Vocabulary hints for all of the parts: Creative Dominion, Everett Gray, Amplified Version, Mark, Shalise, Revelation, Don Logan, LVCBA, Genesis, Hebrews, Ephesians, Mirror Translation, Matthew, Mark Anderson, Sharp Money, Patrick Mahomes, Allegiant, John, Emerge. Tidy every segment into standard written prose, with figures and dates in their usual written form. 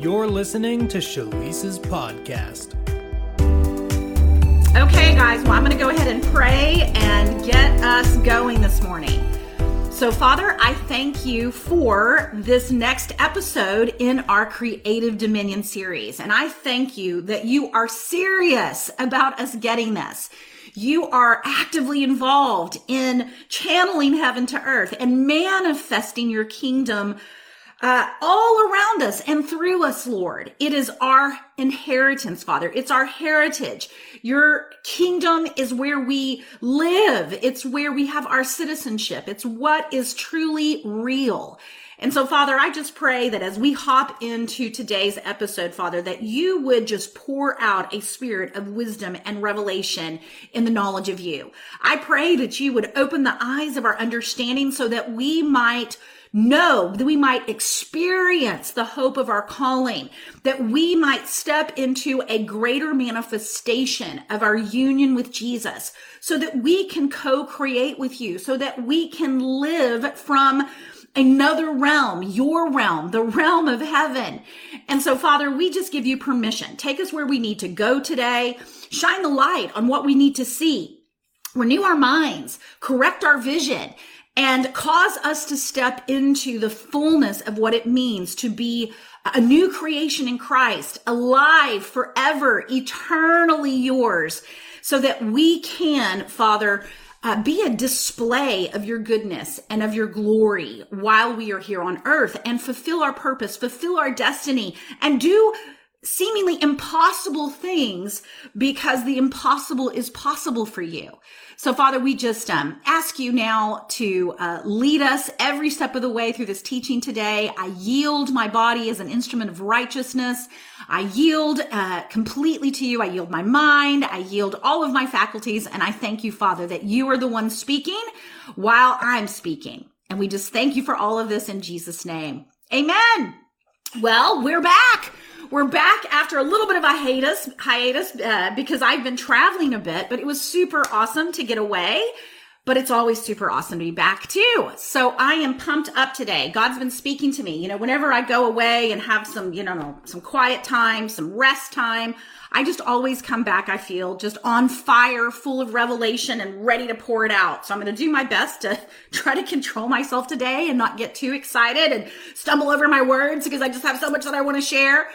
You're listening to Shalise's podcast. Okay, guys, well, I'm going to go ahead and pray and get us going this morning. So, Father, I thank you for this next episode in our Creative Dominion series. And I thank you that you are serious about us getting this. You are actively involved in channeling heaven to earth and manifesting your kingdom all around us and through us, Lord. It is our inheritance, Father. It's our heritage. Your kingdom is where we live. It's where we have our citizenship. It's what is truly real. And so, Father, I just pray that as we hop into today's episode, Father, that you would just pour out a spirit of wisdom and revelation in the knowledge of you. I pray that you would open the eyes of our understanding so that we might know, that we might experience the hope of our calling, that we might step into a greater manifestation of our union with Jesus so that we can co-create with you, so that we can live from another realm, your realm, the realm of heaven. And so, Father, we just give you permission. Take us where we need to go today. Shine the light on what we need to see. Renew our minds. Correct our vision. And cause us to step into the fullness of what it means to be a new creation in Christ, alive forever, eternally yours, so that we can, Father, be a display of your goodness and of your glory while we are here on earth and fulfill our purpose, fulfill our destiny, and do seemingly impossible things because the impossible is possible for you. So, Father, we just ask you now to lead us every step of the way through this teaching today. I yield my body as an instrument of righteousness. I yield completely to you. I yield my mind. I yield all of my faculties. And I thank you, Father, that you are the one speaking while I'm speaking. And we just thank you for all of this in Jesus' name. Amen. Well, we're back. We're back after a little bit of a hiatus, because I've been traveling a bit, but it was super awesome to get away, but it's always super awesome to be back too. So I am pumped up today. God's been speaking to me. You know, whenever I go away and have some, you know, some quiet time, some rest time, I just always come back, I feel, just on fire, full of revelation and ready to pour it out. So I'm going to do my best to try to control myself today and not get too excited and stumble over my words because I just have so much that I want to share.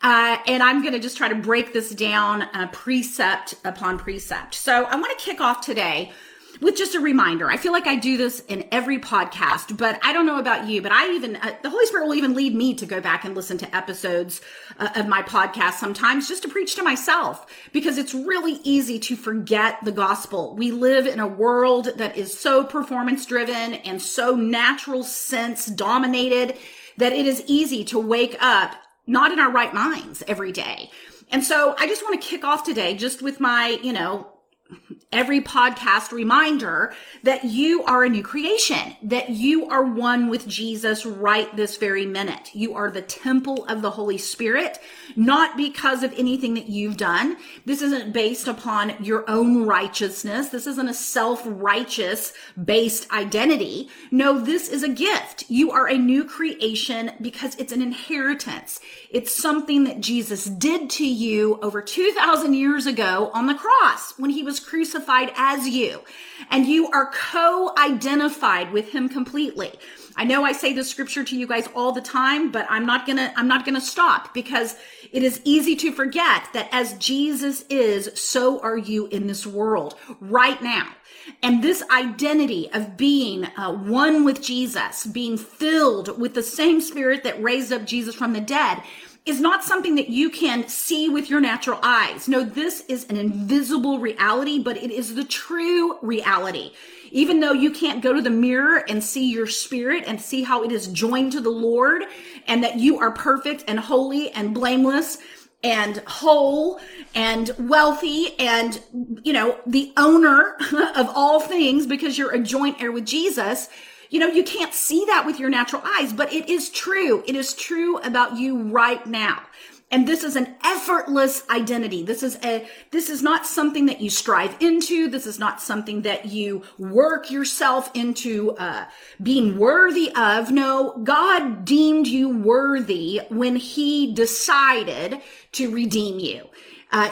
And I'm going to just try to break this down precept upon precept. So I want to kick off today with just a reminder. I feel like I do this in every podcast, but I don't know about you, but I even, the Holy Spirit will even lead me to go back and listen to episodes of my podcast sometimes just to preach to myself, because it's really easy to forget the gospel. We live in a world that is so performance driven and so natural sense dominated that it is easy to wake up not in our right minds every day. And so I just want to kick off today just with my, you know, every podcast reminder that you are a new creation, that you are one with Jesus right this very minute. You are the temple of the Holy Spirit, not because of anything that you've done. This isn't based upon your own righteousness. This isn't a self-righteous based identity. No, this is a gift. You are a new creation because it's an inheritance. It's something that Jesus did to you over 2,000 years ago on the cross when he was crucified as you, and you are co-identified with him completely. I know I say this scripture to you guys all the time, but I'm not gonna stop, because it is easy to forget that as Jesus is, so are you in this world right now. And this identity of being one with Jesus, being filled with the same spirit that raised up Jesus from the dead, is not something that you can see with your natural eyes. No, this is an invisible reality, but it is the true reality. Even though you can't go to the mirror and see your spirit and see how it is joined to the Lord and that you are perfect and holy and blameless and whole and wealthy and, you know, the owner of all things because you're a joint heir with Jesus. You know, you can't see that with your natural eyes, but it is true. It is true about you right now. And this is an effortless identity. This is not something that you strive into. This is not something that you work yourself into being worthy of. No, God deemed you worthy when he decided to redeem you.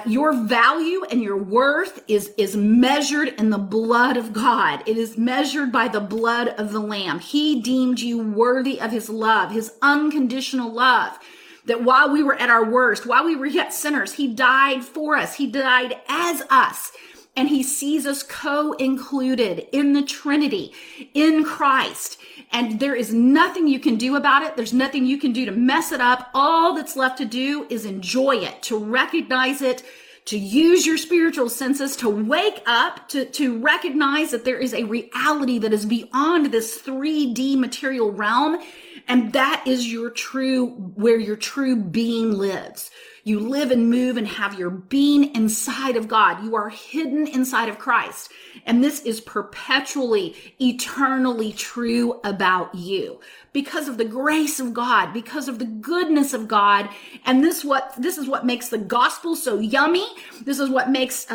Your value and your worth is measured in the blood of God. It is measured by the blood of the Lamb. He deemed you worthy of his love, his unconditional love. That while we were at our worst, while we were yet sinners, he died for us. He died as us. And he sees us co-included in the Trinity, in Christ. And there is nothing you can do about it. There's nothing you can do to mess it up. All that's left to do is enjoy it, to recognize it, to use your spiritual senses, to wake up, to recognize that there is a reality that is beyond this 3D material realm. And that is where your true being lives. You live and move and have your being inside of God. You are hidden inside of Christ. And this is perpetually, eternally true about you because of the grace of God, because of the goodness of God. And this is what makes the gospel so yummy. This is what makes,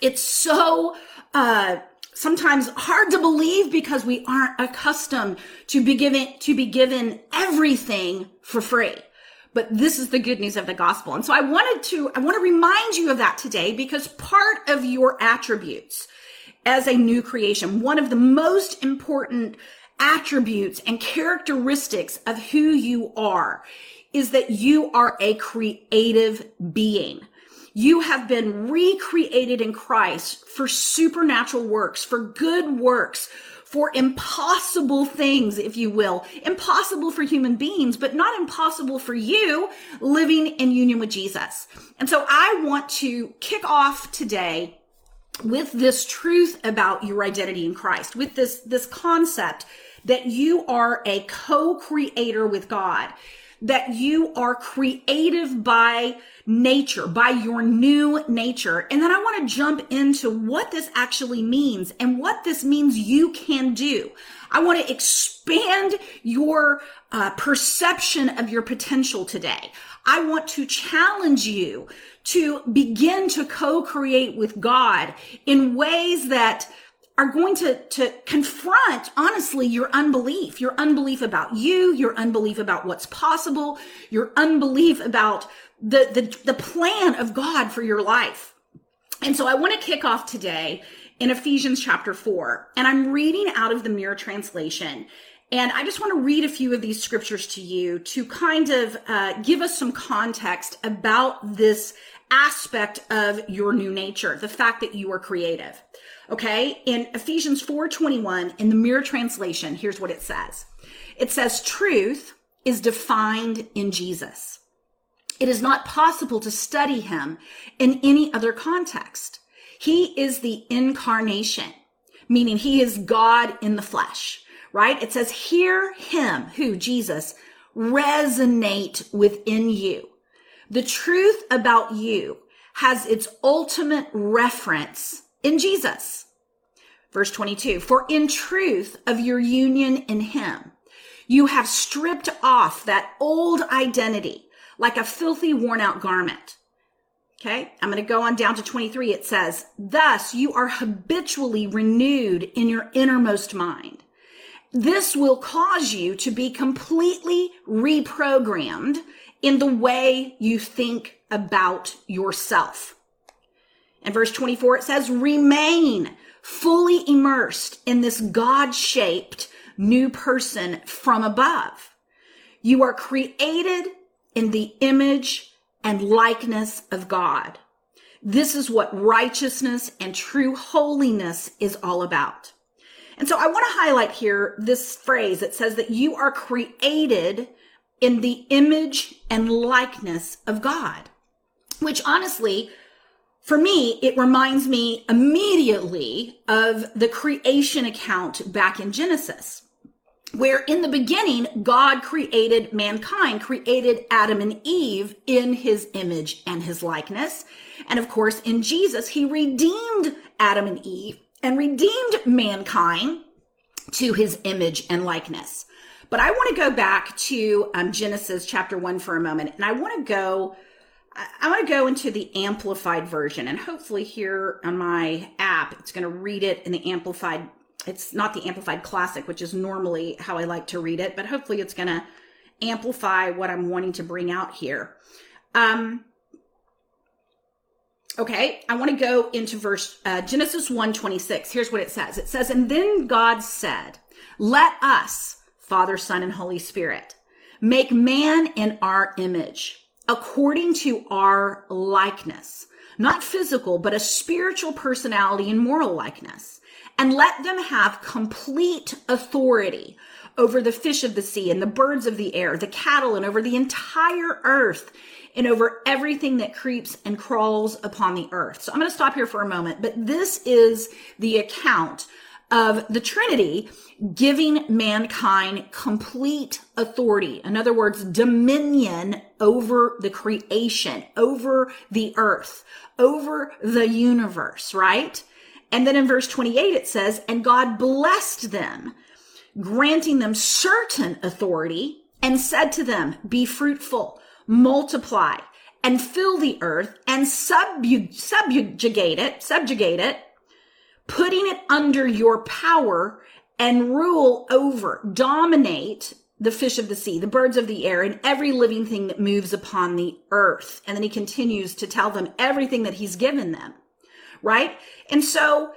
it's so, sometimes hard to believe because we aren't accustomed to be given everything for free. But this is the good news of the gospel. And so I want to remind you of that today because part of your attributes as a new creation, one of the most important attributes and characteristics of who you are is that you are a creative being. You have been recreated in Christ for supernatural works, for good works, for impossible things, if you will. Impossible for human beings, but not impossible for you living in union with Jesus. And so I want to kick off today with this truth about your identity in Christ, with this concept that you are a co-creator with God, that you are creative by nature, by your new nature. And then I want to jump into what this actually means and what this means you can do. I want to expand your perception of your potential today. I want to challenge you to begin to co-create with God in ways that are going to confront, honestly, your unbelief about you, your unbelief about what's possible, your unbelief about the plan of God for your life. And so I want to kick off today in Ephesians chapter 4, and I'm reading out of the Mirror Translation. And I just want to read a few of these scriptures to you to kind of give us some context about this aspect of your new nature, the fact that you are creative. Okay, in Ephesians 4:21, in the Mirror Translation, here's what it says. It says, truth is defined in Jesus. It is not possible to study him in any other context. He is the incarnation, meaning he is God in the flesh, right? It says, hear him, who, Jesus, resonate within you. The truth about you has its ultimate reference in Jesus. Verse 22, for in truth of your union in him, you have stripped off that old identity like a filthy, worn out garment. Okay, I'm going to go on down to 23. It says, thus you are habitually renewed in your innermost mind. This will cause you to be completely reprogrammed in the way you think about yourself. And verse 24, it says, remain fully immersed in this God-shaped new person from above. You are created in the image and likeness of God. This is what righteousness and true holiness is all about. And so I want to highlight here this phrase that says that you are created in the image and likeness of God, which honestly, for me, it reminds me immediately of the creation account back in Genesis, where in the beginning, God created mankind, created Adam and Eve in his image and his likeness. And of course, in Jesus, he redeemed Adam and Eve and redeemed mankind to his image and likeness. But I want to go back to Genesis chapter 1 for a moment. And I want to go into the Amplified Version. And hopefully here on my app, it's going to read it in the Amplified. It's not the Amplified Classic, which is normally how I like to read it. But hopefully it's going to amplify what I'm wanting to bring out here. Okay, I want to go into verse Genesis 1:26. Here's what it says. It says, "And then God said, let us, Father, Son, and Holy Spirit, make man in our image, according to our likeness, not physical, but a spiritual personality and moral likeness. And let them have complete authority over the fish of the sea and the birds of the air, the cattle, and over the entire earth, and over everything that creeps and crawls upon the earth." So I'm going to stop here for a moment, but this is the account of the Trinity giving mankind complete authority. In other words, dominion over the creation, over the earth, over the universe, right? And then in verse 28, it says, "And God blessed them, granting them certain authority, and said to them, be fruitful, multiply, and fill the earth, and subjugate it, putting it under your power, and rule over, dominate the fish of the sea, the birds of the air, and every living thing that moves upon the earth." And then he continues to tell them everything that he's given them, right? And so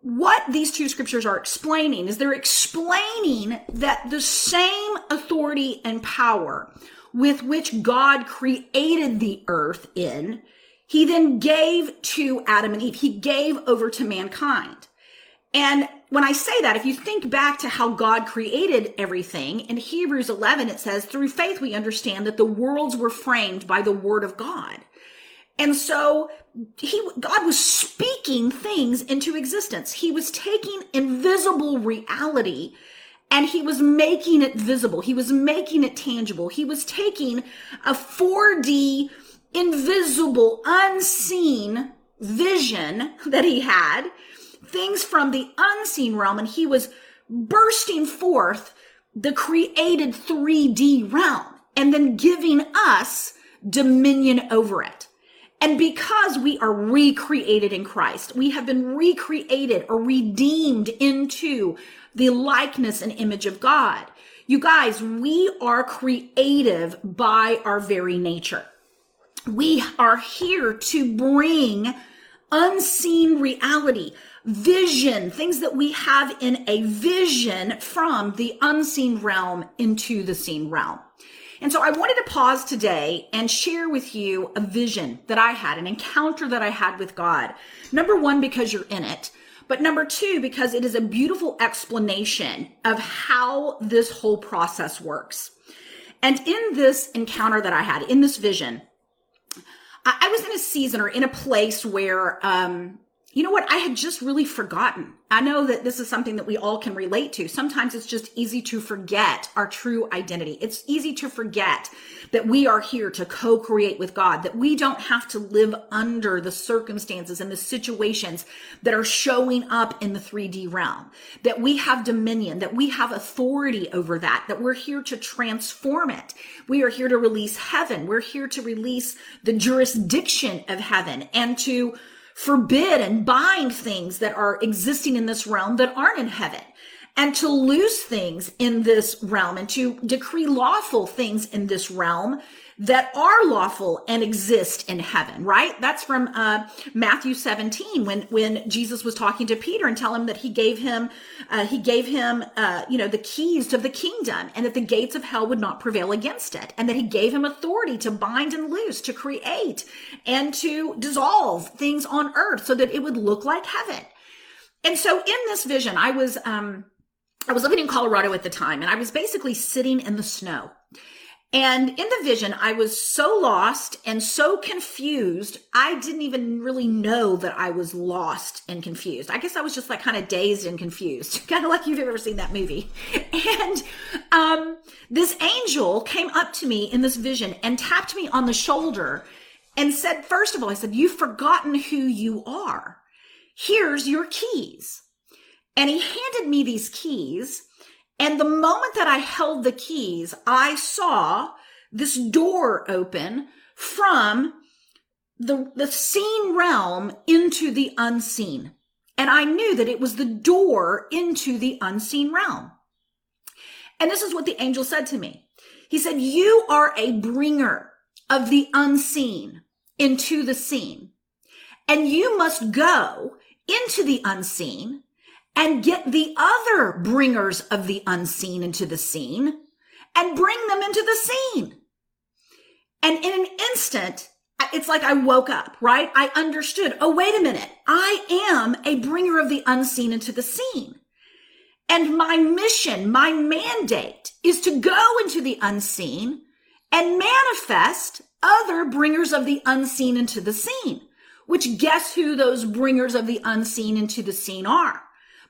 what these two scriptures are explaining is they're explaining that the same authority and power with which God created the earth in, he then gave to Adam and Eve. He gave over to mankind. And when I say that, if you think back to how God created everything, in Hebrews 11, it says, "Through faith, we understand that the worlds were framed by the word of God." And so God was speaking things into existence. He was taking invisible reality and he was making it visible. He was making it tangible. He was taking a 4D, invisible, unseen vision that he had, things from the unseen realm, and he was bursting forth the created 3D realm and then giving us dominion over it. And because we are recreated in Christ, we have been recreated or redeemed into the likeness and image of God. You guys, we are creative by our very nature. We are here to bring unseen reality, vision, things that we have in a vision from the unseen realm into the seen realm. And so I wanted to pause today and share with you a vision that I had, an encounter that I had with God. Number one, because you're in it. But number two, because it is a beautiful explanation of how this whole process works. And in this encounter that I had, in this vision, I was in a season or in a place where, you know what? I had just really forgotten. I know that this is something that we all can relate to. Sometimes it's just easy to forget our true identity. It's easy to forget that we are here to co-create with God, that we don't have to live under the circumstances and the situations that are showing up in the 3D realm, that we have dominion, that we have authority over that, that we're here to transform it. We are here to release heaven. We're here to release the jurisdiction of heaven and to forbid and bind things that are existing in this realm that aren't in heaven, and to loose things in this realm, and to decree lawful things in this realm that are lawful and exist in heaven, right? That's from Matthew 17, when Jesus was talking to Peter and telling him that he gave him the keys of the kingdom, and that the gates of hell would not prevail against it, and that he gave him authority to bind and loose, to create and to dissolve things on earth so that it would look like heaven. And so in this vision, I was living in Colorado at the time, and I was basically sitting in the snow. And in the vision, I was so lost and so confused, I didn't even really know that I was lost and confused. I guess I was just like kind of dazed and confused, kind of like you've ever seen that movie. And this angel came up to me in this vision and tapped me on the shoulder and said, first of all, I said, "You've forgotten who you are. Here's your keys." And he handed me these keys. And the moment that I held the keys, I saw this door open from the seen realm into the unseen. And I knew that it was the door into the unseen realm. And this is what the angel said to me. He said, you are a bringer of the unseen into the seen. And you must go into the unseen and get the other bringers of the unseen into the seen and bring them into the seen. And in an instant, it's like I woke up, right? I understood, oh, wait a minute. I am a bringer of the unseen into the seen. And my mission, my mandate is to go into the unseen and manifest other bringers of the unseen into the seen, which guess who those bringers of the unseen into the seen are?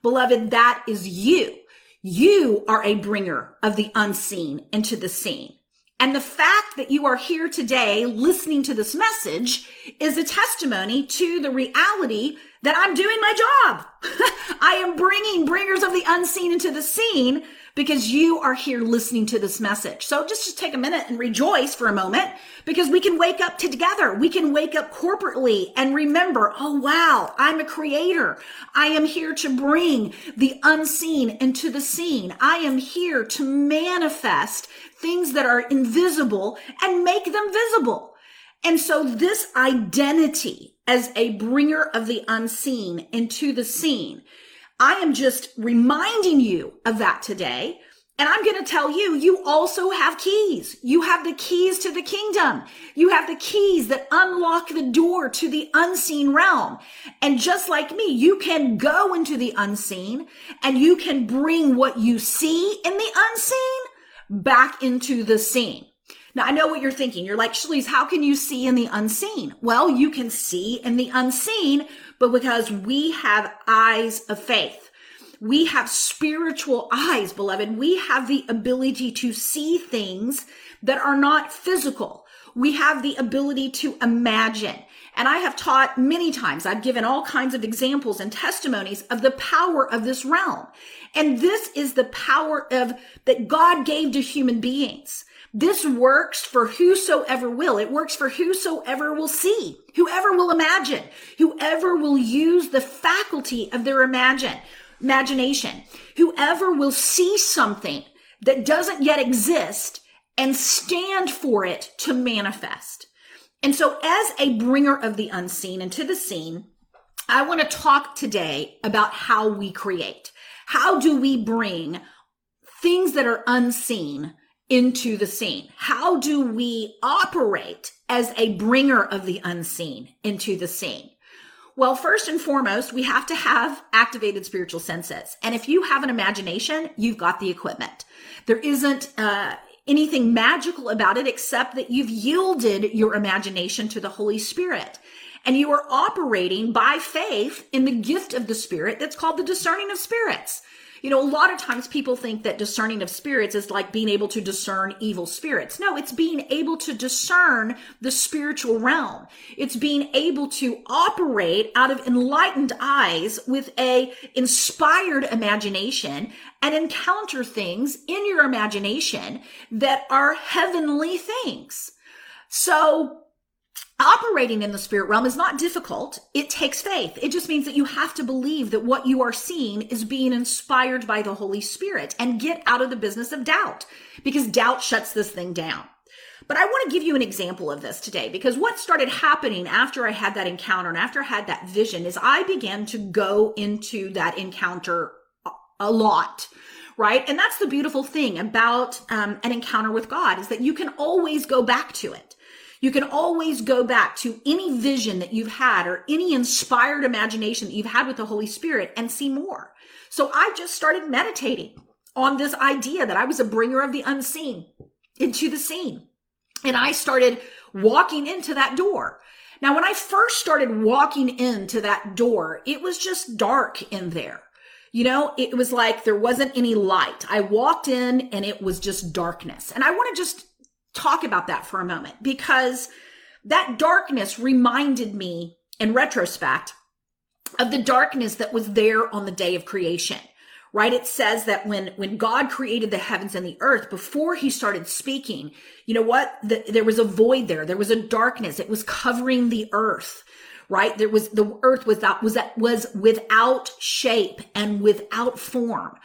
Beloved, that is you. You are a bringer of the unseen into the seen. And the fact that you are here today listening to this message is a testimony to the reality that I'm doing my job. I am bringing bringers of the unseen into the seen because you are here listening to this message. So just take a minute and rejoice for a moment because we can wake up together. We can wake up corporately and remember, oh, wow, I'm a creator. I am here to bring the unseen into the seen. I am here to manifest things that are invisible and make them visible. And so this identity as a bringer of the unseen into the seen, I am just reminding you of that today. And I'm going to tell you, you also have keys. You have the keys to the kingdom. You have the keys that unlock the door to the unseen realm. And just like me, you can go into the unseen and you can bring what you see in the unseen back into the seen. Now, I know what you're thinking. You're like, Shalise, how can you see in the unseen? Well, you can see in the unseen, but because we have eyes of faith, we have spiritual eyes, beloved. We have the ability to see things that are not physical. We have the ability to imagine. And I have taught many times. I've given all kinds of examples and testimonies of the power of this realm. And this is the power of that God gave to human beings. This works for whosoever will. It works for whosoever will see, whoever will imagine, whoever will use the faculty of their imagination, whoever will see something that doesn't yet exist and stand for it to manifest. And so as a bringer of the unseen into the seen, I want to talk today about how we create. How do we bring things that are unseen into the seen? How do we operate as a bringer of the unseen into the seen? Well, first and foremost, we have to have activated spiritual senses. And if you have an imagination, you've got the equipment. There isn't anything magical about it except that you've yielded your imagination to the Holy Spirit. And you are operating by faith in the gift of the Spirit that's called the discerning of spirits. You know, a lot of times people think that discerning of spirits is like being able to discern evil spirits. No, it's being able to discern the spiritual realm. It's being able to operate out of enlightened eyes with a inspired imagination and encounter things in your imagination that are heavenly things. So operating in the spirit realm is not difficult. It takes faith. It just means that you have to believe that what you are seeing is being inspired by the Holy Spirit and get out of the business of doubt, because doubt shuts this thing down. But I want to give you an example of this today, because what started happening after I had that encounter and after I had that vision is I began to go into that encounter a lot. Right? And that's the beautiful thing about an encounter with God, is that you can always go back to it. You can always go back to any vision that you've had or any inspired imagination that you've had with the Holy Spirit and see more. So I just started meditating on this idea that I was a bringer of the unseen into the seen. And I started walking into that door. Now, when I first started walking into that door, it was just dark in there. You know, it was like there wasn't any light. I walked in and it was just darkness. And I want to just talk about that for a moment, because that darkness reminded me in retrospect of the darkness that was there on the day of creation, right? It says that when God created the heavens and the earth, before he started speaking, you know what? There was a void there. There was a darkness. It was covering the earth, right? There was the earth was without shape and without form.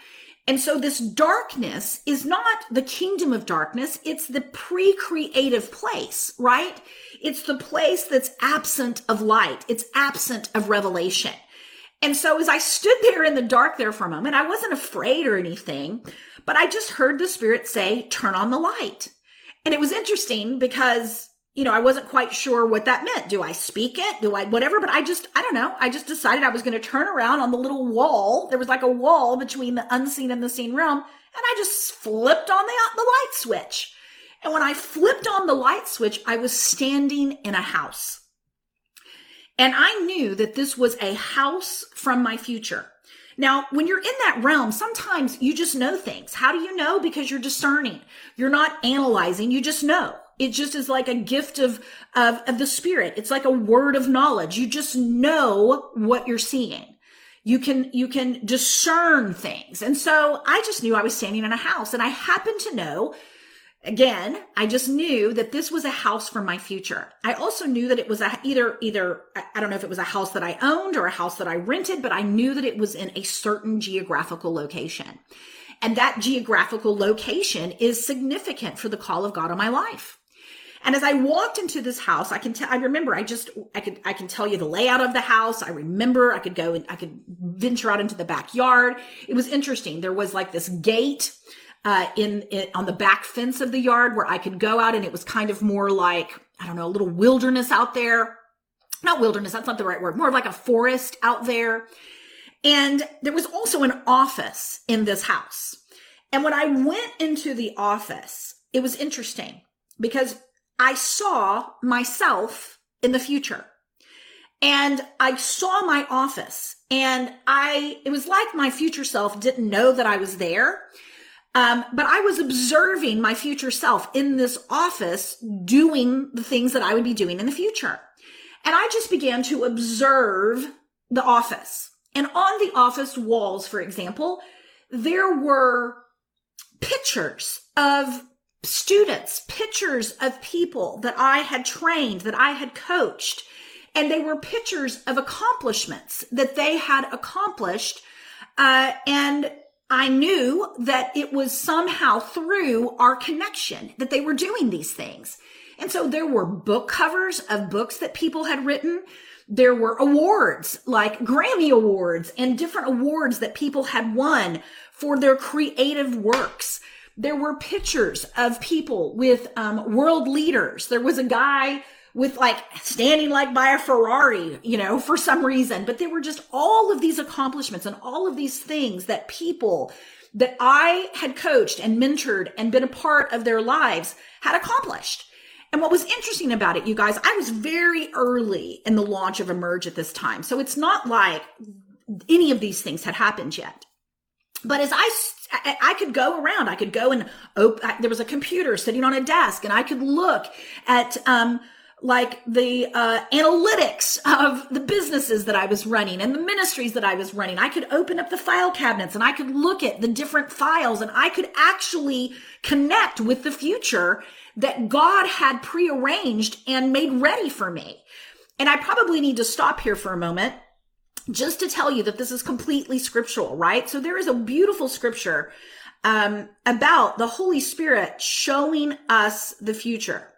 And so this darkness is not the kingdom of darkness. It's the pre-creative place, right? It's the place that's absent of light. It's absent of revelation. And so as I stood there in the dark there for a moment, I wasn't afraid or anything, but I just heard the Spirit say, turn on the light. And it was interesting because, you know, I wasn't quite sure what that meant. Do I speak it? Do I whatever? But I don't know. I just decided I was going to turn around on the little wall. There was like a wall between the unseen and the seen realm. And I just flipped on the light switch. And when I flipped on the light switch, I was standing in a house. And I knew that this was a house from my future. Now, when you're in that realm, sometimes you just know things. How do you know? Because you're discerning. You're not analyzing. You just know. It just is like a gift of the Spirit. It's like a word of knowledge. You just know what you're seeing. You can discern things. And so I just knew I was standing in a house, and I happened to know. Again, I just knew that this was a house for my future. I also knew that it was either I don't know if it was a house that I owned or a house that I rented, but I knew that it was in a certain geographical location. And that geographical location is significant for the call of God on my life. And as I walked into this house, I can tell you the layout of the house. I remember I could go and I could venture out into the backyard. It was interesting. There was like this gate on the back fence of the yard where I could go out, and it was kind of more like, I don't know, a little wilderness out there. Not wilderness, that's not the right word. More like a forest out there. And there was also an office in this house. And when I went into the office, it was interesting because I saw myself in the future. And I saw my office, and it was like my future self didn't know that I was there. But I was observing my future self in this office doing the things that I would be doing in the future. And I just began to observe the office. And on the office walls, for example, there were pictures of students, pictures of people that I had trained, that I had coached. And they were pictures of accomplishments that they had accomplished. And I knew that it was somehow through our connection that they were doing these things. And so there were book covers of books that people had written. There were awards like Grammy Awards and different awards that people had won for their creative works. There were pictures of people with world leaders. There was a guy with like standing like by a Ferrari, you know, for some reason. But there were just all of these accomplishments and all of these things that people that I had coached and mentored and been a part of their lives had accomplished. And what was interesting about it, you guys, I was very early in the launch of Emerge at this time. So it's not like any of these things had happened yet. But as I could go around, I could go and there was a computer sitting on a desk, and I could look at, like the analytics of the businesses that I was running and the ministries that I was running. I could open up the file cabinets and I could look at the different files, and I could actually connect with the future that God had prearranged and made ready for me. And I probably need to stop here for a moment just to tell you that this is completely scriptural, right? So there is a beautiful scripture about the Holy Spirit showing us the future.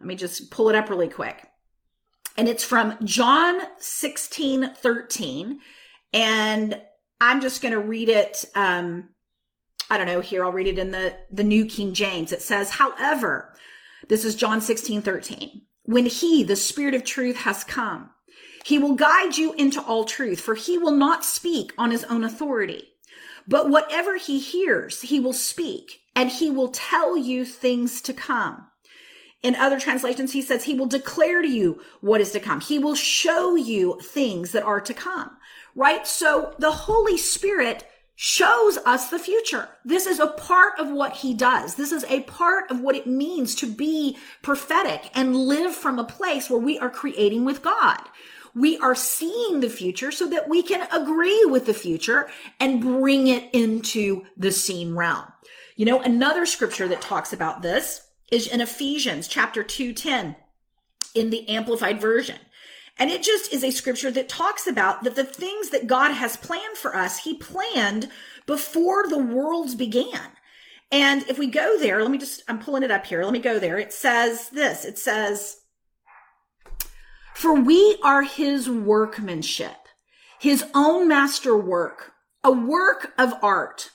Let me just pull it up really quick. And it's from John 16:13. And I'm just going to read it. I'll read it in the New King James. It says, however, this is John 16:13. When he, the Spirit of truth, has come, he will guide you into all truth, for he will not speak on his own authority. But whatever he hears, he will speak, and he will tell you things to come. In other translations, he says he will declare to you what is to come. He will show you things that are to come, right? So the Holy Spirit shows us the future. This is a part of what he does. This is a part of what it means to be prophetic and live from a place where we are creating with God. We are seeing the future so that we can agree with the future and bring it into the seen realm. You know, another scripture that talks about this is in Ephesians chapter 2:10 in the Amplified Version. And it just is a scripture that talks about that the things that God has planned for us, he planned before the worlds began. And if we go there, I'm pulling it up here. Let me go there. It says this, for we are his workmanship, his own masterwork, a work of art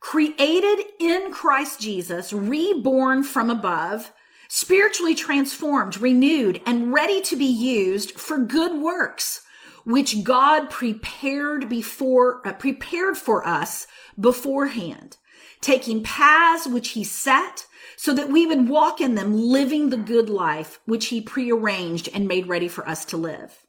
created in Christ Jesus, reborn from above, spiritually transformed, renewed, and ready to be used for good works, which God prepared for us beforehand, taking paths which he set so that we would walk in them, living the good life which he prearranged and made ready for us to live.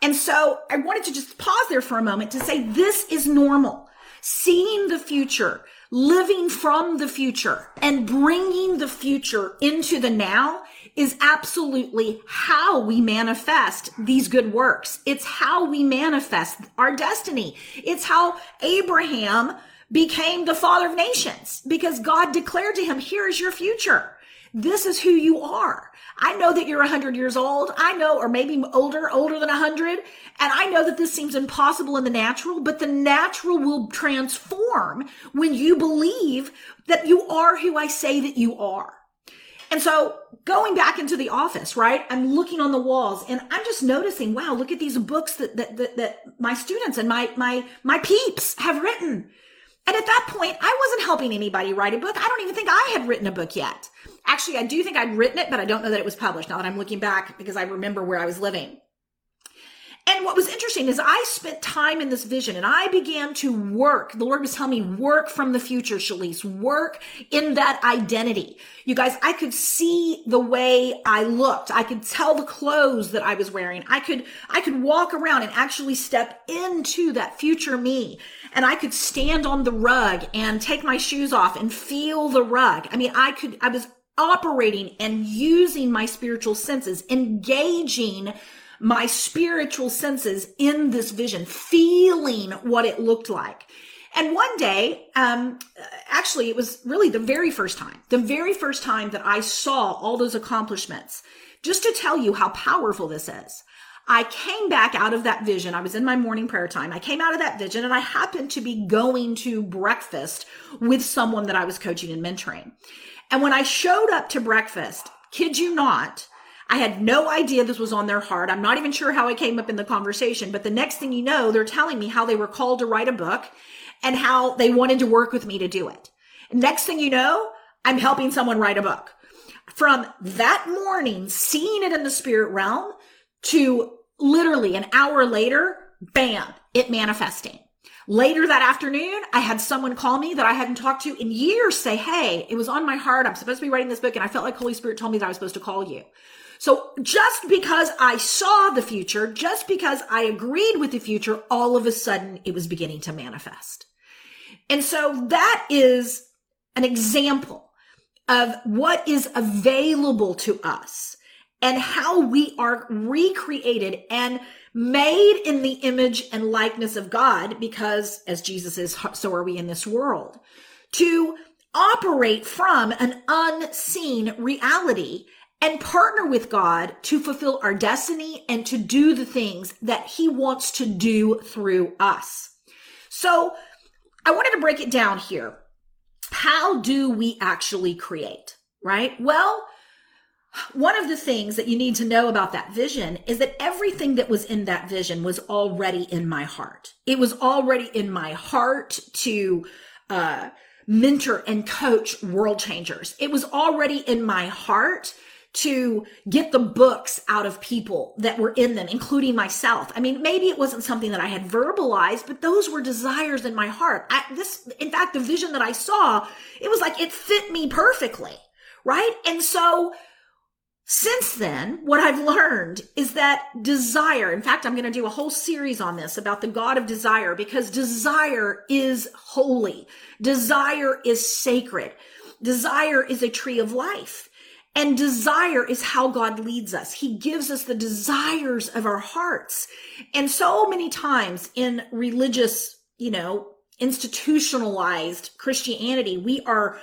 And so I wanted to just pause there for a moment to say this is normal. Seeing the future, living from the future, and bringing the future into the now is absolutely how we manifest these good works. It's how we manifest our destiny. It's how Abraham became the father of nations, because God declared to him, here is your future. This is who you are. I know that you're 100 years old. I know, or maybe older than 100. And I know that this seems impossible in the natural, but the natural will transform when you believe that you are who I say that you are. And so going back into the office, right? I'm looking on the walls and I'm just noticing, wow, look at these books that my students and my peeps have written. And at that point, I wasn't helping anybody write a book. I don't even think I had written a book yet. Actually, I do think I'd written it, but I don't know that it was published now that I'm looking back, because I remember where I was living. And what was interesting is I spent time in this vision and I began to work. The Lord was telling me, work from the future, Shalise, work in that identity. You guys, I could see the way I looked. I could tell the clothes that I was wearing. I could walk around and actually step into that future me. And I could stand on the rug and take my shoes off and feel the rug. I mean, I was operating and using my spiritual senses, engaging my spiritual senses in this vision, feeling what it looked like. And one day, actually, it was really the very first time that I saw all those accomplishments. Just to tell you how powerful this is, I came back out of that vision. I was in my morning prayer time. I came out of that vision and I happened to be going to breakfast with someone that I was coaching and mentoring. And when I showed up to breakfast, kid you not, I had no idea this was on their heart. I'm not even sure how it came up in the conversation, but the next thing you know, they're telling me how they were called to write a book and how they wanted to work with me to do it. Next thing you know, I'm helping someone write a book. From that morning, seeing it in the spirit realm to literally an hour later, bam, it manifesting. Later that afternoon, I had someone call me that I hadn't talked to in years, say, hey, it was on my heart. I'm supposed to be writing this book and I felt like Holy Spirit told me that I was supposed to call you. So just because I saw the future, just because I agreed with the future, all of a sudden it was beginning to manifest. And so that is an example of what is available to us and how we are recreated and made in the image and likeness of God, because as Jesus is, so are we in this world, to operate from an unseen reality and partner with God to fulfill our destiny and to do the things that he wants to do through us. So I wanted to break it down here. How do we actually create, right? Well, one of the things that you need to know about that vision is that everything that was in that vision was already in my heart. It was already in my heart to mentor and coach world changers. It was already in my heart to get the books out of people that were in them, including myself. I mean, maybe it wasn't something that I had verbalized, but those were desires in my heart. In fact, the vision that I saw, it was like it fit me perfectly, right? And so since then, what I've learned is that desire, in fact, I'm going to do a whole series on this about the God of desire, because desire is holy. Desire is sacred. Desire is a tree of life. And desire is how God leads us. He gives us the desires of our hearts. And so many times in religious, institutionalized Christianity, we are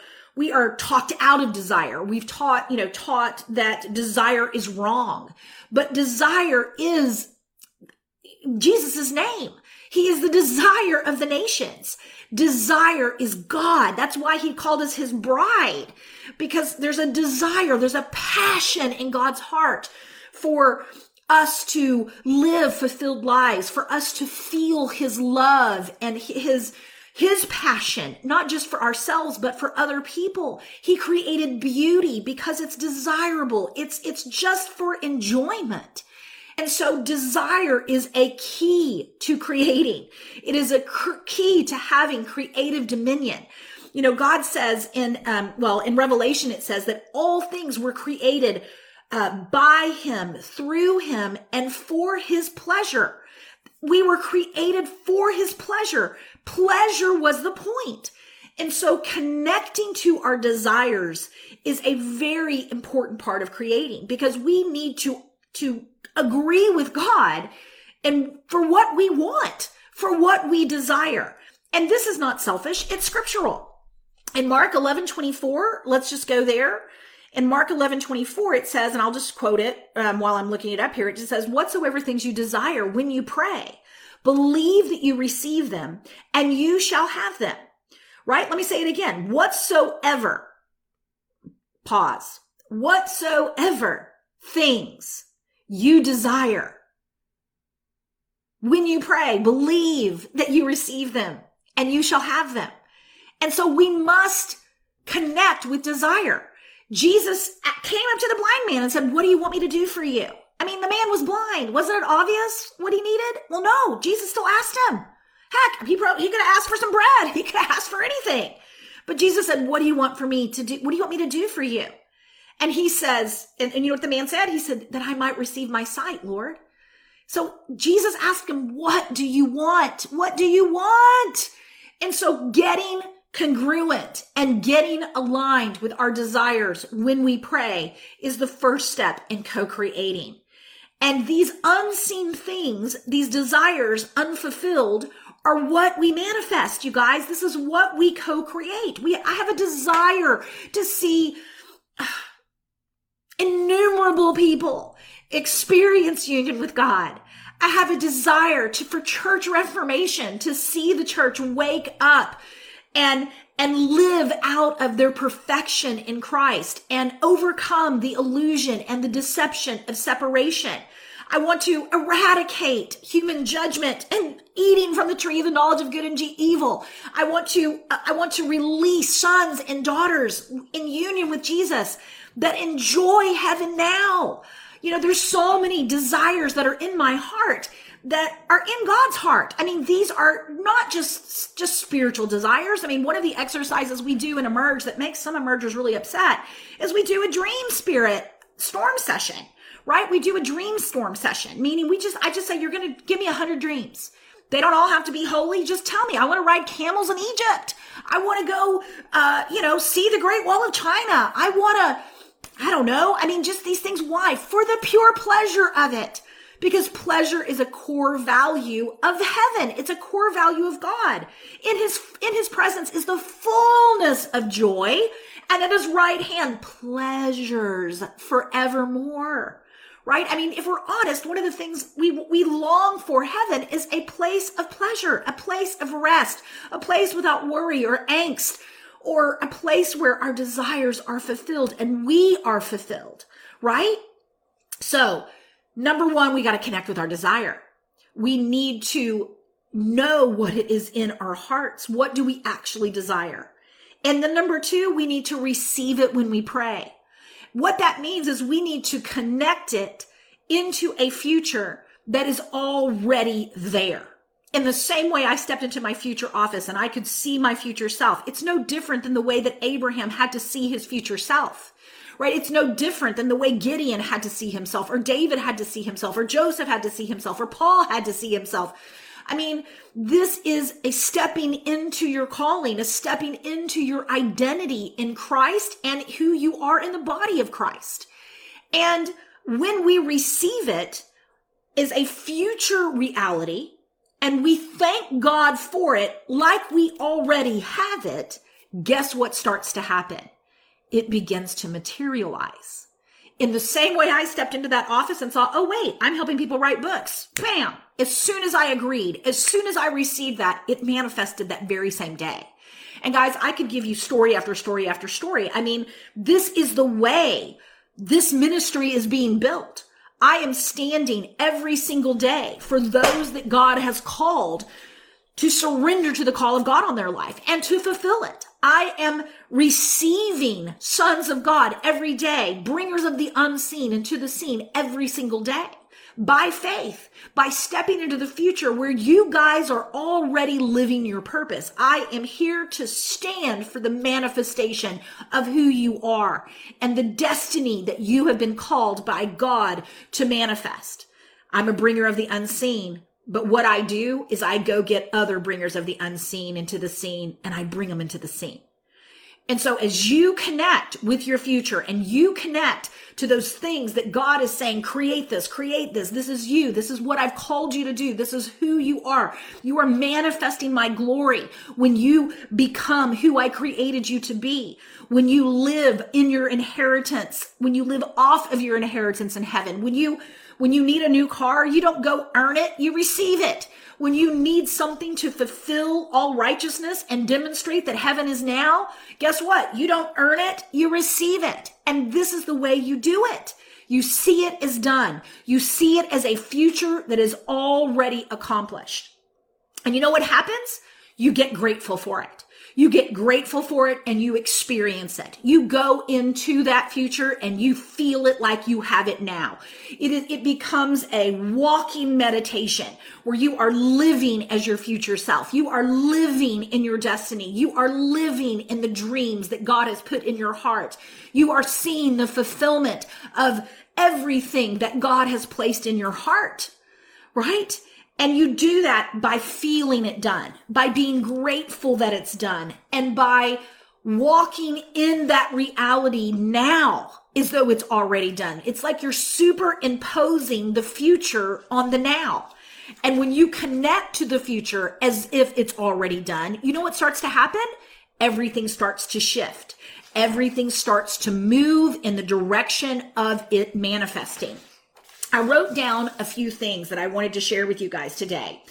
talked out of desire. We've taught that desire is wrong, but desire is Jesus's name. He is the desire of the nations. Desire is God. That's why he called us his bride, because there's a desire, there's a passion in God's heart for us to live fulfilled lives, for us to feel his love and his passion, not just for ourselves, but for other people. He created beauty because it's desirable. It's just for enjoyment. And so desire is a key to creating. It is a key to having creative dominion. God says in Revelation, it says that all things were created by him, through him, and for his pleasure. We were created for his pleasure. Pleasure was the point. And so connecting to our desires is a very important part of creating, because we need to agree with God and for what we want, for what we desire. And this is not selfish. It's scriptural. In Mark 11:24, let's just go there. In Mark 11:24, it says, and I'll just quote it while I'm looking it up here. It just says, whatsoever things you desire when you pray, believe that you receive them and you shall have them. Right? Let me say it again. Whatsoever. Pause. Whatsoever things you desire when you pray, believe that you receive them and you shall have them. And so we must connect with desire. Jesus came up to the blind man and said, what do you want me to do for you? I mean, the man was blind. Wasn't it obvious what he needed? Well, no, Jesus still asked him. Heck, he could have asked for some bread. He could have asked for anything. But Jesus said, what do you want for me to do? What do you want me to do for you? And he says, and you know what the man said? He said, that I might receive my sight, Lord. So Jesus asked him, what do you want? What do you want? And so getting congruent and getting aligned with our desires when we pray is the first step in co-creating. And these unseen things, these desires unfulfilled, are what we manifest, you guys. This is what we co-create. I have a desire to see innumerable people experience union with God. I have a desire for church reformation, to see the church wake up and live out of their perfection in Christ and overcome the illusion and the deception of separation. I want to eradicate human judgment and eating from the tree of the knowledge of good and evil. I want to release sons and daughters in union with Jesus that enjoy heaven now. There's so many desires that are in my heart that are in God's heart. I mean, these are not just spiritual desires. I mean, one of the exercises we do in Emerge that makes some Emergers really upset is we do a dream spirit storm session. Right? We do a dream storm session, meaning I just say, you're going to give me 100 dreams. They don't all have to be holy. Just tell me, I want to ride camels in Egypt. I want to go, see the Great Wall of China. I want to, I don't know. I mean, just these things. Why? For the pure pleasure of it. Because pleasure is a core value of heaven. It's a core value of God. In his presence is the fullness of joy. And at his right hand, pleasures forevermore. Right? I mean, if we're honest, one of the things we long for heaven is a place of pleasure, a place of rest, a place without worry or angst, or a place where our desires are fulfilled and we are fulfilled, right? So, number one, we got to connect with our desire. We need to know what it is in our hearts. What do we actually desire? And then number two, we need to receive it when we pray. What that means is we need to connect it into a future that is already there. In the same way I stepped into my future office and I could see my future self, it's no different than the way that Abraham had to see his future self, right? It's no different than the way Gideon had to see himself, or David had to see himself, or Joseph had to see himself, or Paul had to see himself. I mean, this is a stepping into your calling, a stepping into your identity in Christ and who you are in the body of Christ. And when we receive it is a future reality, and we thank God for it like we already have it, guess what starts to happen? It begins to materialize. In the same way I stepped into that office and saw, oh, wait, I'm helping people write books. Bam! As soon as I agreed, as soon as I received that, it manifested that very same day. And guys, I could give you story after story after story. I mean, this is the way this ministry is being built. I am standing every single day for those that God has called to surrender to the call of God on their life and to fulfill it. I am receiving sons of God every day, bringers of the unseen into the scene every single day by faith, by stepping into the future where you guys are already living your purpose. I am here to stand for the manifestation of who you are and the destiny that you have been called by God to manifest. I'm a bringer of the unseen. But what I do is I go get other bringers of the unseen into the scene, and I bring them into the scene. And so as you connect with your future and you connect to those things that God is saying, create this, this is you, this is what I've called you to do, this is who you are manifesting my glory when you become who I created you to be, when you live in your inheritance, when you live off of your inheritance in heaven, when you need a new car, you don't go earn it, you receive it. When you need something to fulfill all righteousness and demonstrate that heaven is now, guess what? You don't earn it, you receive it. And this is the way you do it. You see it as done. You see it as a future that is already accomplished. And you know what happens? You get grateful for it. You get grateful for it and you experience it. You go into that future and you feel it like you have it now. It becomes a walking meditation where you are living as your future self. You are living in your destiny. You are living in the dreams that God has put in your heart. You are seeing the fulfillment of everything that God has placed in your heart, right? And you do that by feeling it done, by being grateful that it's done, and by walking in that reality now as though it's already done. It's like you're superimposing the future on the now. And when you connect to the future as if it's already done, you know what starts to happen? Everything starts to shift. Everything starts to move in the direction of it manifesting. I wrote down a few things that I wanted to share with you guys today.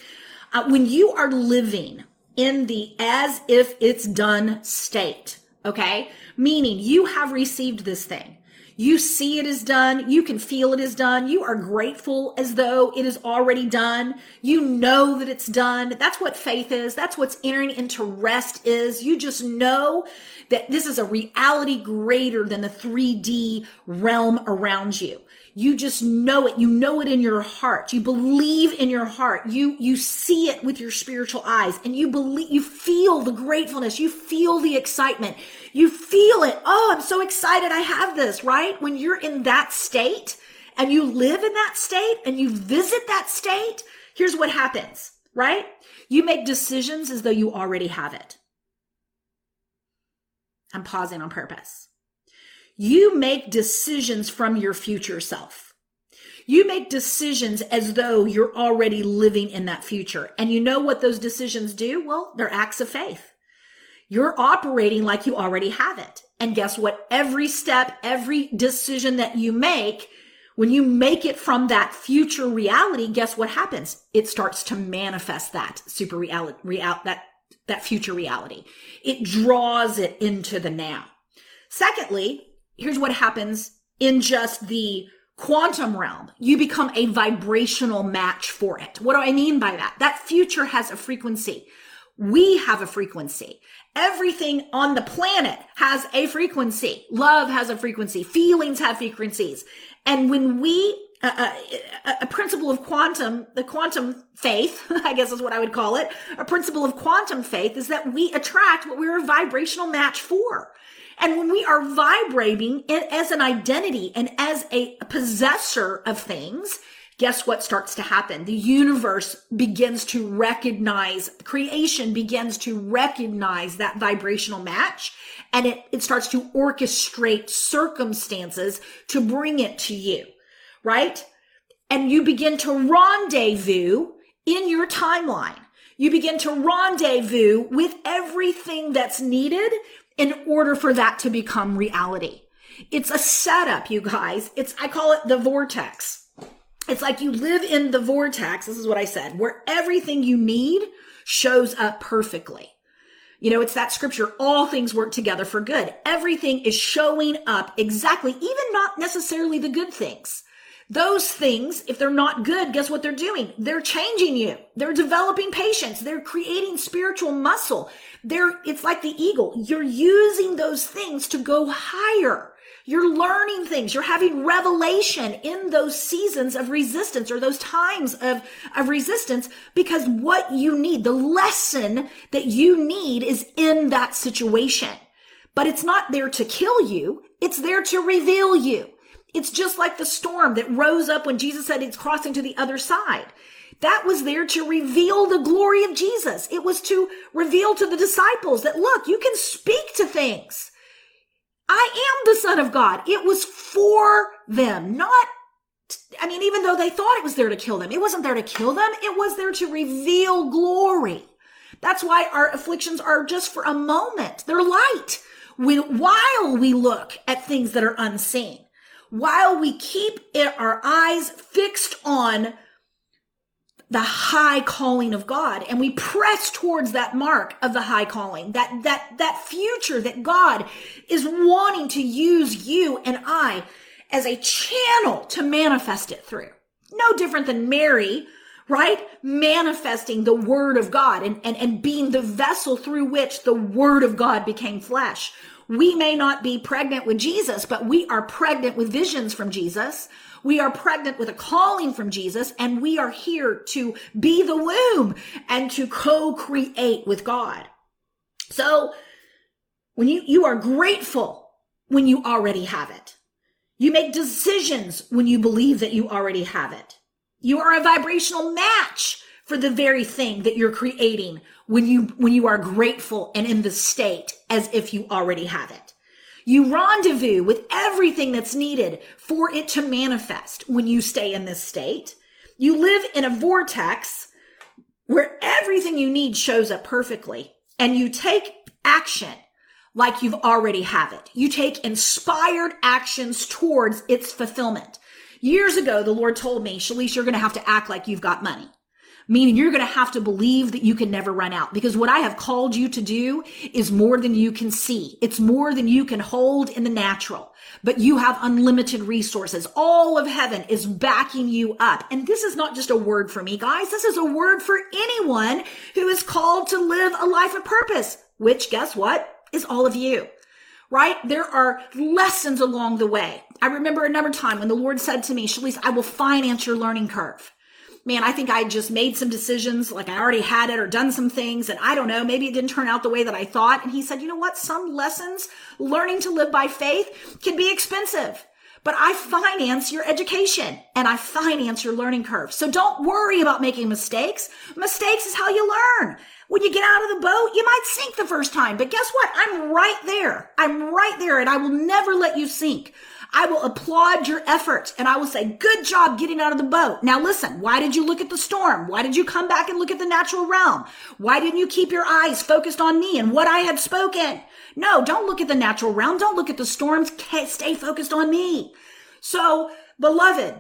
When you are living in the as if it's done state, okay? Meaning you have received this thing. You see it is done. You can feel it is done. You are grateful as though it is already done. You know that it's done. That's what faith is. That's what's entering into rest is. You just know that this is a reality greater than the 3D realm around you. You just know it. You know it in your heart. You believe in your heart. You see it with your spiritual eyes, and you believe, you feel the gratefulness. You feel the excitement. You feel it. Oh, I'm so excited. I have this, right? When you're in that state and you live in that state and you visit that state, here's what happens, right? You make decisions as though you already have it. I'm pausing on purpose. You make decisions from your future self. You make decisions as though you're already living in that future. And you know what those decisions do? Well, they're acts of faith. You're operating like you already have it. And guess what? Every step, every decision that you make, when you make it from that future reality, guess what happens? It starts to manifest that super reality, that future reality. It draws it into the now. Secondly, here's what happens in just the quantum realm. You become a vibrational match for it. What do I mean by that? That future has a frequency. We have a frequency. Everything on the planet has a frequency. Love has a frequency. Feelings have frequencies. And when we, a principle of quantum, the quantum faith, I guess is what I would call it, a principle of quantum faith is that we attract what we're a vibrational match for. And when we are vibrating as an identity and as a possessor of things, guess what starts to happen? The universe begins to recognize, creation begins to recognize that vibrational match, and it starts to orchestrate circumstances to bring it to you, right? And you begin to rendezvous in your timeline. You begin to rendezvous with everything that's needed in order for that to become reality. It's a setup, you guys. I call it the vortex. It's like you live in the vortex. This is what I said, where everything you need shows up perfectly. You know, it's that scripture, all things work together for good. Everything is showing up exactly, even not necessarily the good things. Those things, if they're not good, guess what they're doing? They're changing you. They're developing patience. They're creating spiritual muscle. It's like the eagle. You're using those things to go higher. You're learning things. You're having revelation in those seasons of resistance, or those times of resistance, because what you need, the lesson that you need, is in that situation. But it's not there to kill you. It's there to reveal you. It's just like the storm that rose up when Jesus said it's crossing to the other side. That was there to reveal the glory of Jesus. It was to reveal to the disciples that, look, you can speak to things. I am the Son of God. It was for them, even though they thought it was there to kill them, it wasn't there to kill them. It was there to reveal glory. That's why our afflictions are just for a moment. They're light while we look at things that are unseen. While we keep our eyes fixed on the high calling of God, and we press towards that mark of the high calling, that future that God is wanting to use you and I as a channel to manifest it through. No different than Mary, right? Manifesting the word of God and being the vessel through which the word of God became flesh. We may not be pregnant with Jesus, but we are pregnant with visions from Jesus. We are pregnant with a calling from Jesus, and we are here to be the womb and to co-create with God. So when you are grateful when you already have it. You make decisions when you believe that you already have it. You are a vibrational match for the very thing that you're creating when you are grateful and in the state as if you already have it. You rendezvous with everything that's needed for it to manifest when you stay in this state. You live in a vortex where everything you need shows up perfectly, and you take action like you've already have it. You take inspired actions towards its fulfillment. Years ago, the Lord told me, Shalise, you're going to have to act like you've got money. Meaning you're going to have to believe that you can never run out, because what I have called you to do is more than you can see. It's more than you can hold in the natural, but you have unlimited resources. All of heaven is backing you up. And this is not just a word for me, guys. This is a word for anyone who is called to live a life of purpose, which, guess what, is all of you, right? There are lessons along the way. I remember another time when the Lord said to me, Shalise, I will finance your learning curve. Man, I think I just made some decisions, like I already had it or done some things, and I don't know, maybe it didn't turn out the way that I thought. And he said, you know what? Some lessons, learning to live by faith, can be expensive, but I finance your education and I finance your learning curve. So don't worry about making mistakes. Mistakes is how you learn. When you get out of the boat, you might sink the first time, but guess what? I'm right there. I'm right there, and I will never let you sink. I will applaud your efforts, and I will say, good job getting out of the boat. Now listen, why did you look at the storm? Why did you come back and look at the natural realm? Why didn't you keep your eyes focused on me and what I had spoken? No, don't look at the natural realm. Don't look at the storms. Stay focused on me. So, beloved,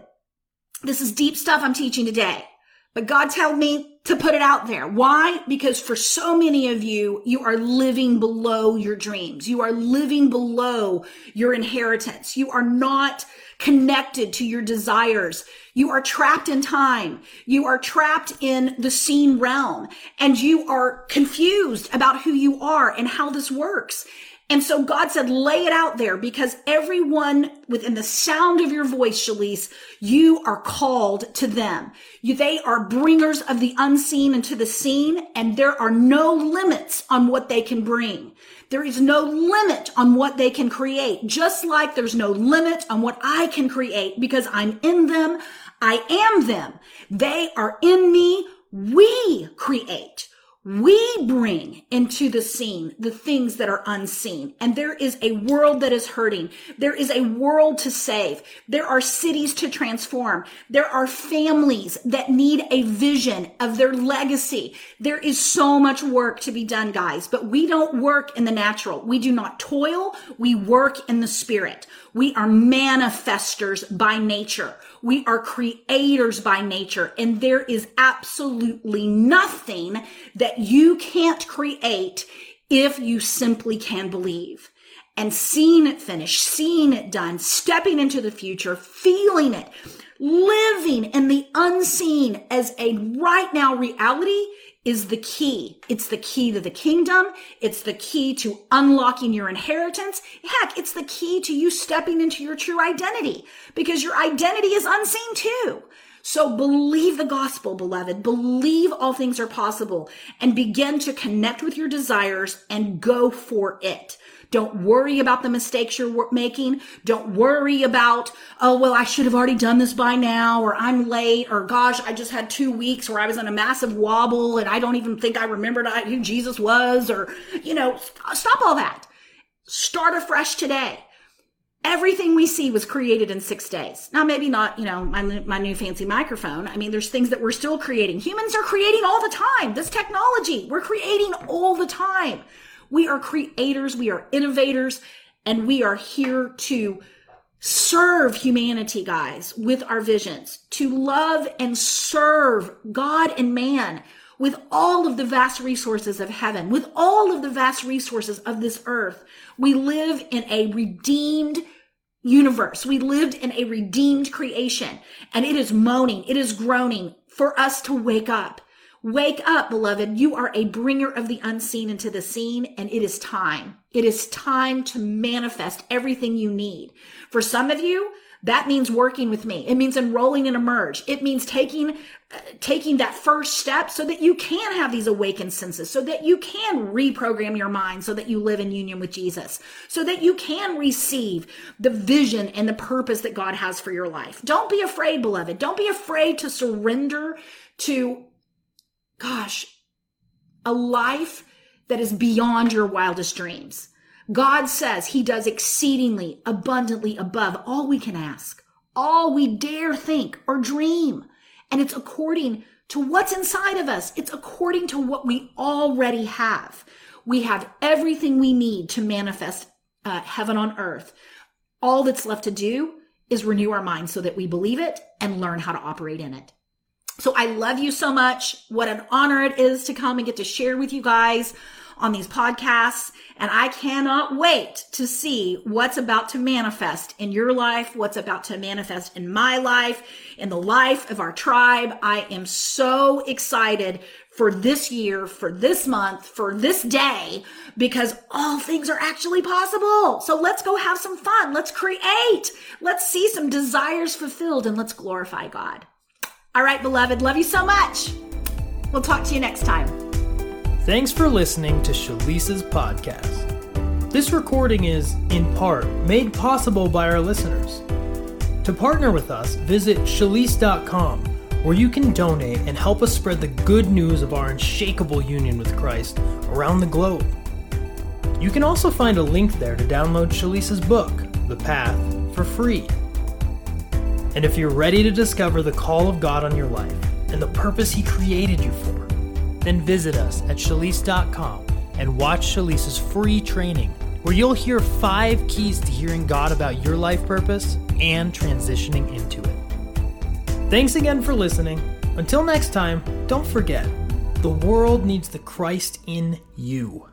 this is deep stuff I'm teaching today, but God told me to put it out there. Why? Because for so many of you, you are living below your dreams. You are living below your inheritance. You are not connected to your desires. You are trapped in time. You are trapped in the seen realm, and you are confused about who you are and how this works. And so God said, lay it out there, because everyone within the sound of your voice, Shalise, you are called to them. They are bringers of the unseen into the seen, and there are no limits on what they can bring. There is no limit on what they can create, just like there's no limit on what I can create, because I'm in them. I am them. They are in me. We create. We bring into the scene the things that are unseen. And there is a world that is hurting. There is a world to save. There are cities to transform. There are families that need a vision of their legacy. There is so much work to be done, guys, but we don't work in the natural. We do not toil. We work in the spirit. We are manifestors by nature. We are creators by nature. And there is absolutely nothing that you can't create if you simply can believe. And seeing it finished, seeing it done, stepping into the future, feeling it, living in the unseen as a right now reality is the key. It's the key to the kingdom. It's the key to unlocking your inheritance. Heck, it's the key to you stepping into your true identity, because your identity is unseen too. So believe the gospel, beloved. Believe all things are possible and begin to connect with your desires and go for it. Don't worry about the mistakes you're making. Don't worry about, oh, well, I should have already done this by now, or I'm late, or gosh, I just had 2 weeks where I was in a massive wobble and I don't even think I remembered who Jesus was, or, you know, stop all that. Start afresh today. Everything we see was created in 6 days. Now, maybe not, you know, my new fancy microphone. I mean, there's things that we're still creating. Humans are creating all the time. This technology, we're creating all the time. We are creators, we are innovators, and we are here to serve humanity, guys, with our visions, to love and serve God and man with all of the vast resources of heaven, with all of the vast resources of this earth. We live in a redeemed universe. We lived in a redeemed creation, and it is moaning. It is groaning for us to wake up. Wake up, beloved. You are a bringer of the unseen into the seen, and it is time. It is time to manifest everything you need. For some of you, that means working with me. It means enrolling in Emerge. It means taking that first step so that you can have these awakened senses, so that you can reprogram your mind, so that you live in union with Jesus, so that you can receive the vision and the purpose that God has for your life. Don't be afraid, beloved. Don't be afraid to surrender to, gosh, a life that is beyond your wildest dreams. God says he does exceedingly abundantly above all we can ask, all we dare think or dream. And it's according to what's inside of us. It's according to what we already have. We have everything we need to manifest heaven on earth. All that's left to do is renew our minds so that we believe it and learn how to operate in it. So I love you so much. What an honor it is to come and get to share with you guys on these podcasts. And I cannot wait to see what's about to manifest in your life, what's about to manifest in my life, in the life of our tribe. I am so excited for this year, for this month, for this day, because all things are actually possible. So let's go have some fun. Let's create. Let's see some desires fulfilled, and let's glorify God. All right, beloved, love you so much. We'll talk to you next time. Thanks for listening to Shalise's podcast. This recording is, in part, made possible by our listeners. To partner with us, visit shalise.com, where you can donate and help us spread the good news of our unshakable union with Christ around the globe. You can also find a link there to download Shalise's book, The Path, for free. And if you're ready to discover the call of God on your life and the purpose He created you for, then visit us at shalise.com and watch Shalise's free training, where you'll hear 5 keys to hearing God about your life purpose and transitioning into it. Thanks again for listening. Until next time, don't forget, the world needs the Christ in you.